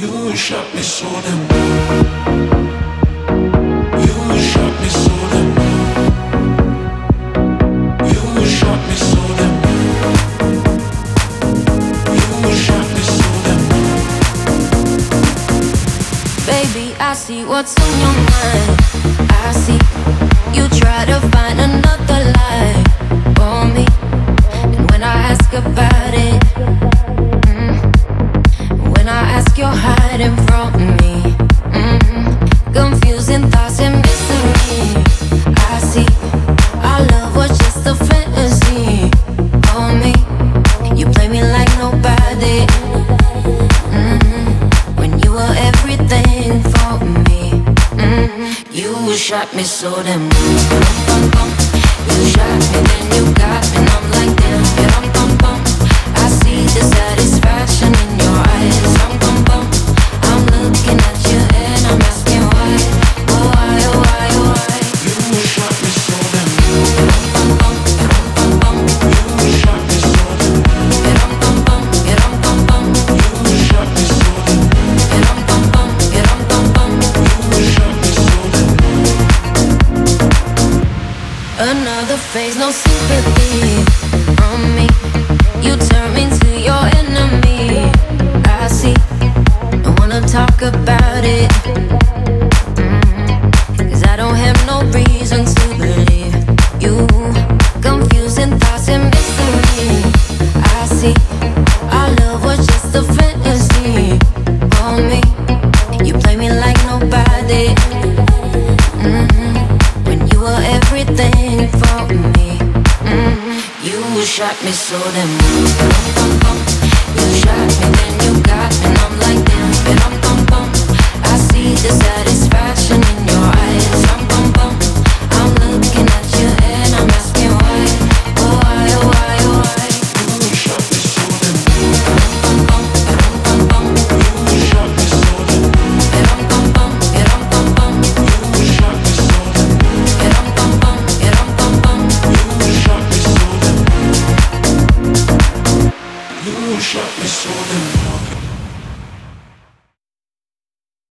You shot me so damn well. I see what's on your mind. I see you try to find another life for me, and when I ask about it, when I ask, you're hiding from me. Confusing thoughts and mystery. I see our love was just a fantasy for me. You play me like nobody. Everything for me. You shot me so damn well. You shot me, then you got me, and I'm like damn. I see the satisfaction in your eyes. I'm looking at you and I'm asking why, oh why, oh why, oh why. You shot me so damn well. You shot me so damn well. You shot me so damn well. Another phase, no sympathy from me. You turn me to your enemy. I see, I wanna talk about it, 'cause I don't have no reason to believe you. Confusing thoughts and mystery. I see, our love was just a fantasy for me. You play me like nobody. Everything for me. You shot me so damn well. You shot me, then you got me, and I'm like damn. I see the satisfaction in your eyes. I'm looking at you and I'm asking why, oh why, oh why, oh why. You shot me so damn well. You shot me so damn well. You shot me so damn well.